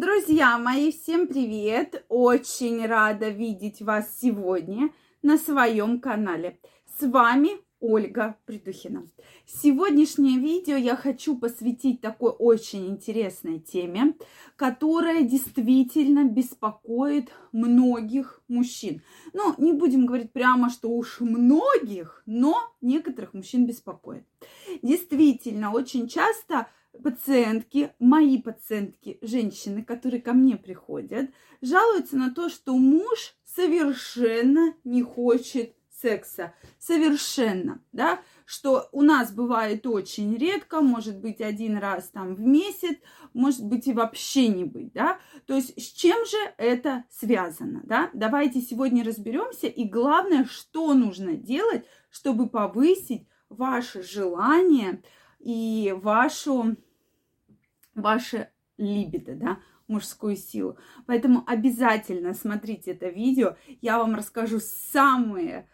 Друзья мои, всем привет! Очень рада видеть вас сегодня на своем канале. С вами Ольга Придухина. Сегодняшнее видео я хочу посвятить такой очень интересной теме, которая действительно беспокоит многих мужчин. Ну, не будем говорить прямо, что уж многих, но некоторых мужчин беспокоит. Действительно, очень часто пациентки, мои пациентки, женщины, которые ко мне приходят, жалуются на то, что муж совершенно не хочет секса. Совершенно, да, что у нас бывает очень редко, может быть, один раз там в месяц, может быть, и вообще не быть, да. То есть с чем же это связано, да? Давайте сегодня разберемся, и главное, что нужно делать, чтобы повысить ваше желание и ваше либидо, да, мужскую силу. Поэтому обязательно смотрите это видео. Я вам расскажу самые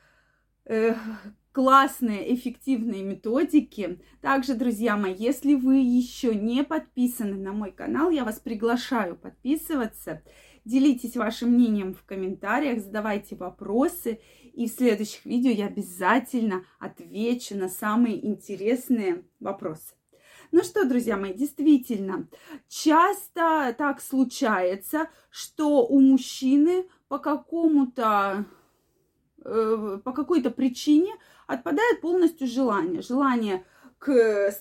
классные, эффективные методики. Также, друзья мои, если вы еще не подписаны на мой канал, я вас приглашаю подписываться. Делитесь вашим мнением в комментариях, задавайте вопросы. И в следующих видео я обязательно отвечу на самые интересные вопросы. Ну что, друзья мои, действительно, часто так случается, что у мужчины по какой-то причине отпадает полностью желание. Желание к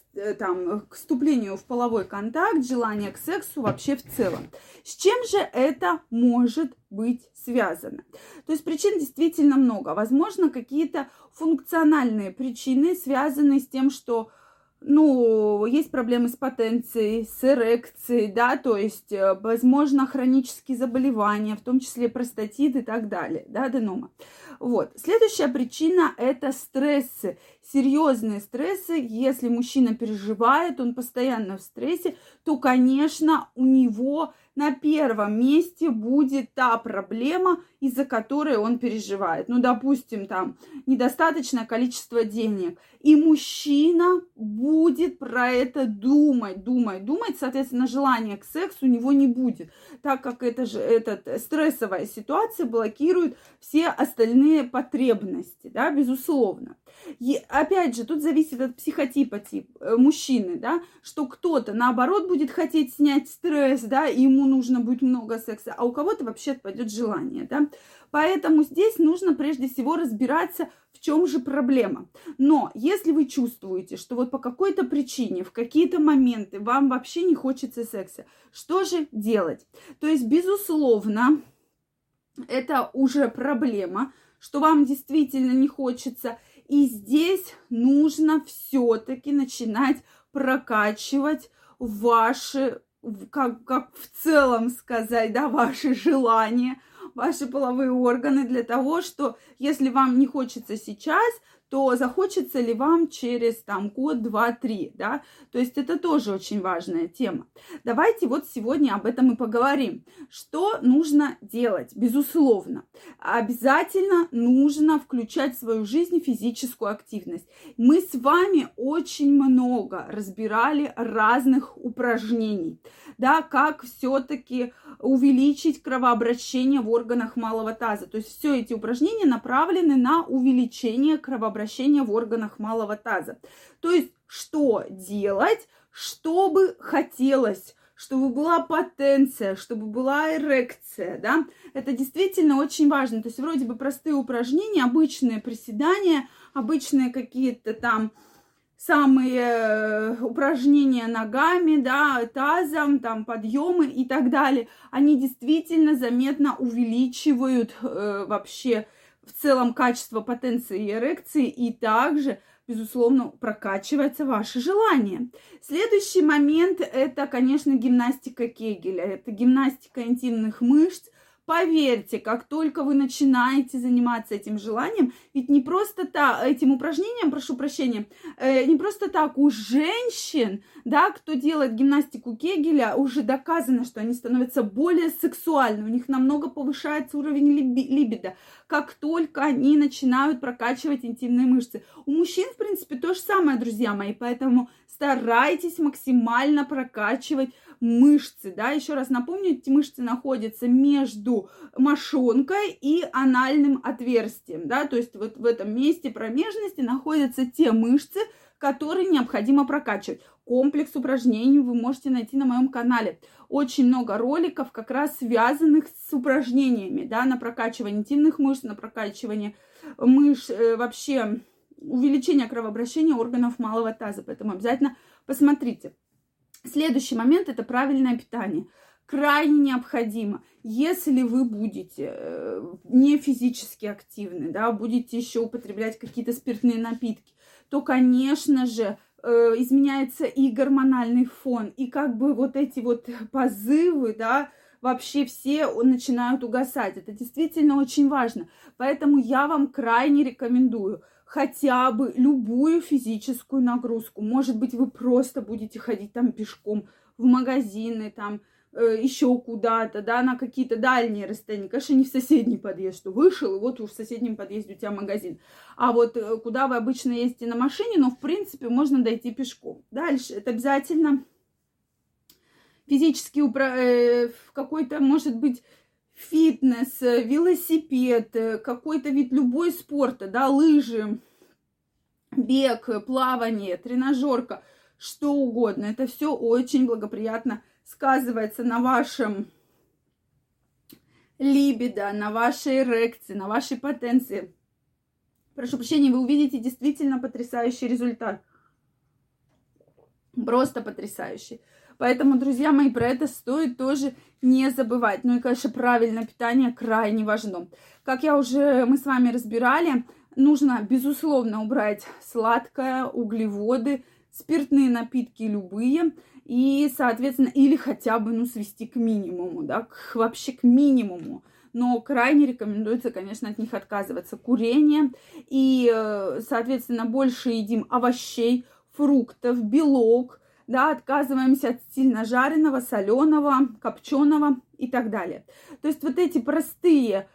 вступлению в половой контакт, желание к сексу вообще в целом. С чем же это может быть связано? То есть причин действительно много. Возможно, какие-то функциональные причины, связанные с тем, что есть проблемы с потенцией, с эрекцией, да, то есть, возможно, хронические заболевания, в том числе простатит и так далее, да, аденома. Вот. Следующая причина – это стрессы, серьезные стрессы. Если мужчина переживает, он постоянно в стрессе, то, конечно, у него на первом месте будет та проблема, из-за которой он переживает. Ну, допустим, там недостаточное количество денег. И мужчина будет про это думать. Соответственно, желания к сексу у него не будет, так как эта стрессовая ситуация блокирует все остальные потребности, да, безусловно. И опять же, тут зависит от психотипа мужчины, да, что кто-то, наоборот, будет хотеть снять стресс, да, ему нужно будет много секса, а у кого-то вообще отпадет желание, да. Поэтому здесь нужно прежде всего разбираться, в чем же проблема. Но если вы чувствуете, что вот по какой-то причине, в какие-то моменты вам вообще не хочется секса, что же делать? То есть, безусловно, это уже проблема, что вам действительно не хочется. И здесь нужно все-таки начинать прокачивать как в целом сказать, да, ваши желания, ваши половые органы, для того, что если вам не хочется сейчас, то захочется ли вам через там год, два, три, да? То есть это тоже очень важная тема. Давайте вот сегодня об этом и поговорим. Что нужно делать? Безусловно, обязательно нужно включать в свою жизнь физическую активность. Мы с вами очень много разбирали разных упражнений, да, как все-таки увеличить кровообращение в органах малого таза. То есть все эти упражнения направлены на увеличение кровообращения в органах малого таза. То есть что делать, чтобы хотелось, чтобы была потенция, чтобы была эрекция, да? Это действительно очень важно. То есть вроде бы простые упражнения, обычные приседания, обычные какие-то там самые упражнения ногами, да, тазом, там подъемы и так далее, они действительно заметно увеличивают вообще в целом качество потенции и эрекции, и также, безусловно, прокачивается ваше желание. Следующий момент – это, конечно, гимнастика Кегеля, это гимнастика интимных мышц. Поверьте, как только вы начинаете заниматься этим желанием, ведь не просто так, этим упражнением, прошу прощения, не просто так у женщин, да, кто делает гимнастику Кегеля, уже доказано, что они становятся более сексуальны, у них намного повышается уровень либидо, как только они начинают прокачивать интимные мышцы. У мужчин, в принципе, то же самое, друзья мои, поэтому старайтесь максимально прокачивать мышцы, да, еще раз напомню, эти мышцы находятся между мошонкой и анальным отверстием, да, то есть вот в этом месте промежности находятся те мышцы, которые необходимо прокачивать. Комплекс упражнений вы можете найти на моем канале. Очень много роликов, как раз связанных с упражнениями, да, на прокачивание интимных мышц, на прокачивание мышц, вообще увеличение кровообращения органов малого таза. Поэтому обязательно посмотрите. Следующий момент – это правильное питание. Крайне необходимо, если вы будете не физически активны, да, будете еще употреблять какие-то спиртные напитки, то, конечно же, изменяется и гормональный фон, и как бы вот эти вот позывы, да, вообще все начинают угасать. Это действительно очень важно. Поэтому я вам крайне рекомендую хотя бы любую физическую нагрузку. Может быть, вы просто будете ходить там пешком в магазины, там еще куда-то, да, на какие-то дальние расстояния. Конечно, не в соседний подъезд, что вышел, и вот в соседнем подъезде у тебя магазин. А вот куда вы обычно ездите на машине, но, в принципе, можно дойти пешком. Дальше это обязательно физический какой-то, может быть, фитнес, велосипед, какой-то вид, любой спорта, да, лыжи, бег, плавание, тренажерка, что угодно. Это все очень благоприятно сказывается на вашем либидо, на вашей эрекции, на вашей потенции. Прошу прощения, вы увидите действительно потрясающий результат. Просто потрясающий. Поэтому, друзья мои, про это стоит тоже не забывать. Ну и, конечно, правильное питание крайне важно. Как мы с вами разбирали, нужно, безусловно, убрать сладкое, углеводы, спиртные напитки любые. И, соответственно, или хотя бы, свести к минимуму, да, вообще к минимуму. Но крайне рекомендуется, конечно, от них отказываться. Курение и, соответственно, больше едим овощей, фруктов, белок, да, отказываемся от сильно жареного, соленого, копченого и так далее. То есть вот эти простые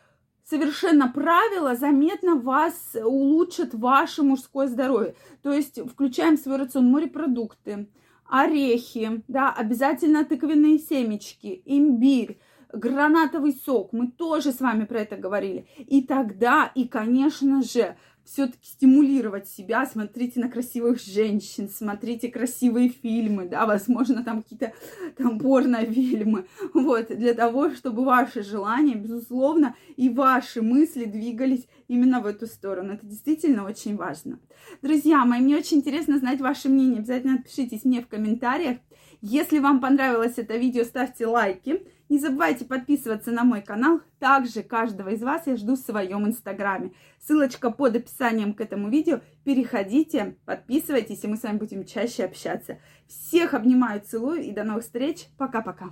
совершенно правила заметно вас улучшат ваше мужское здоровье. То есть включаем в свой рацион морепродукты, орехи, да, обязательно тыквенные семечки, имбирь, гранатовый сок. Мы тоже с вами про это говорили. И тогда, и, конечно же, все-таки стимулировать себя. Смотрите на красивых женщин, смотрите красивые фильмы, да, возможно, там какие-то там порнофильмы. Вот, для того, чтобы ваши желания, безусловно, и ваши мысли двигались именно в эту сторону. Это действительно очень важно. Друзья мои, мне очень интересно знать ваше мнение. Обязательно пишите мне в комментариях. Если вам понравилось это видео, ставьте лайки. Не забывайте подписываться на мой канал. Также каждого из вас я жду в своем инстаграме. Ссылочка под описанием к этому видео. Переходите, подписывайтесь, и мы с вами будем чаще общаться. Всех обнимаю, целую и до новых встреч. Пока-пока.